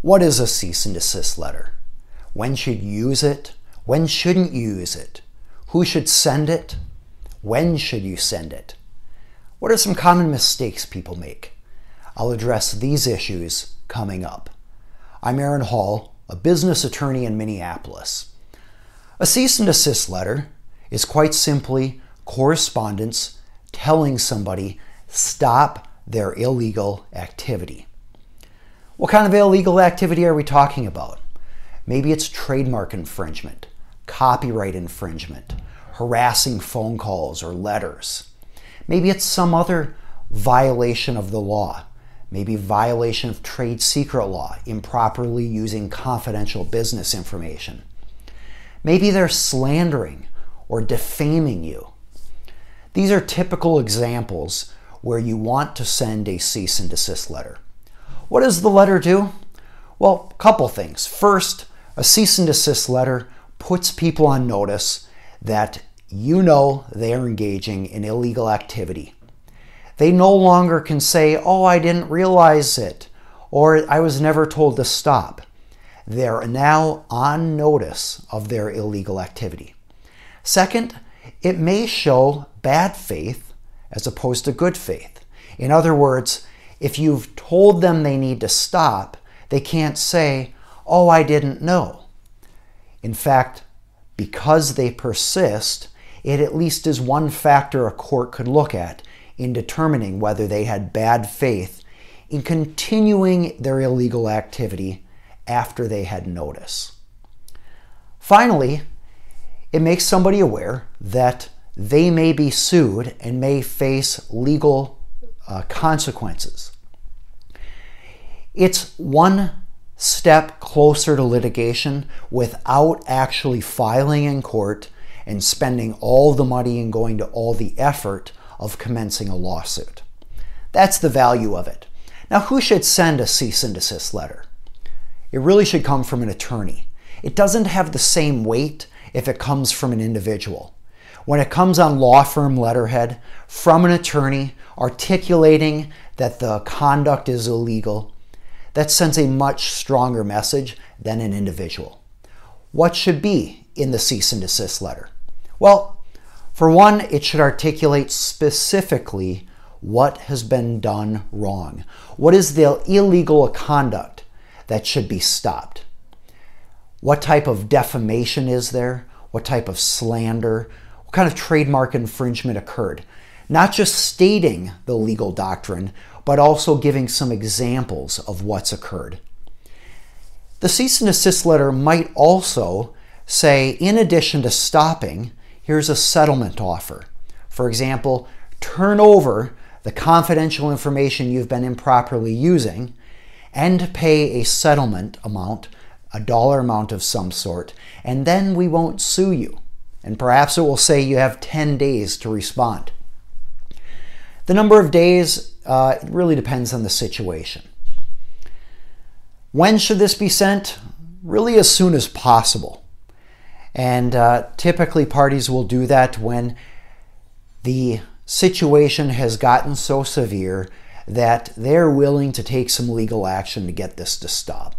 What is a cease and desist letter? When should you use it? When shouldn't you use it? Who should send it? When should you send it? What are some common mistakes people make? I'll address these issues coming up. I'm Aaron Hall, a business attorney in Minneapolis. A cease and desist letter is quite simply correspondence telling somebody stop their illegal activity. What kind of illegal activity are we talking about? Maybe it's trademark infringement, copyright infringement, harassing phone calls or letters. Maybe it's some other violation of the law. Maybe violation of trade secret law, improperly using confidential business information. Maybe they're slandering or defaming you. These are typical examples where you want to send a cease and desist letter. What does the letter do? Well, a couple things. First, a cease and desist letter puts people on notice that you know they are engaging in illegal activity. They no longer can say, oh, I didn't realize it, or I was never told to stop. They're now on notice of their illegal activity. Second, it may show bad faith as opposed to good faith. In other words, if you've told them they need to stop, they can't say, oh, I didn't know. In fact, because they persist, it at least is one factor a court could look at in determining whether they had bad faith in continuing their illegal activity after they had notice. Finally, it makes somebody aware that they may be sued and may face legal consequences. It's one step closer to litigation without actually filing in court and spending all the money and going to all the effort of commencing a lawsuit. That's the value of it. Now, who should send a cease and desist letter? It really should come from an attorney. It doesn't have the same weight if it comes from an individual. When it comes on law firm letterhead from an attorney articulating that the conduct is illegal, that sends a much stronger message than an individual. What should be in the cease and desist letter? Well, for one, it should articulate specifically what has been done wrong. What is the illegal conduct that should be stopped? What type of defamation is there? What type of slander? What kind of trademark infringement occurred? Not just stating the legal doctrine, but also giving some examples of what's occurred. The cease and desist letter might also say, in addition to stopping, here's a settlement offer. For example, turn over the confidential information you've been improperly using and pay a settlement amount, a dollar amount of some sort, and then we won't sue you. And perhaps it will say you have 10 days to respond. The number of days really depends on the situation. When should this be sent? Really as soon as possible. And typically parties will do that when the situation has gotten so severe that they're willing to take some legal action to get this to stop.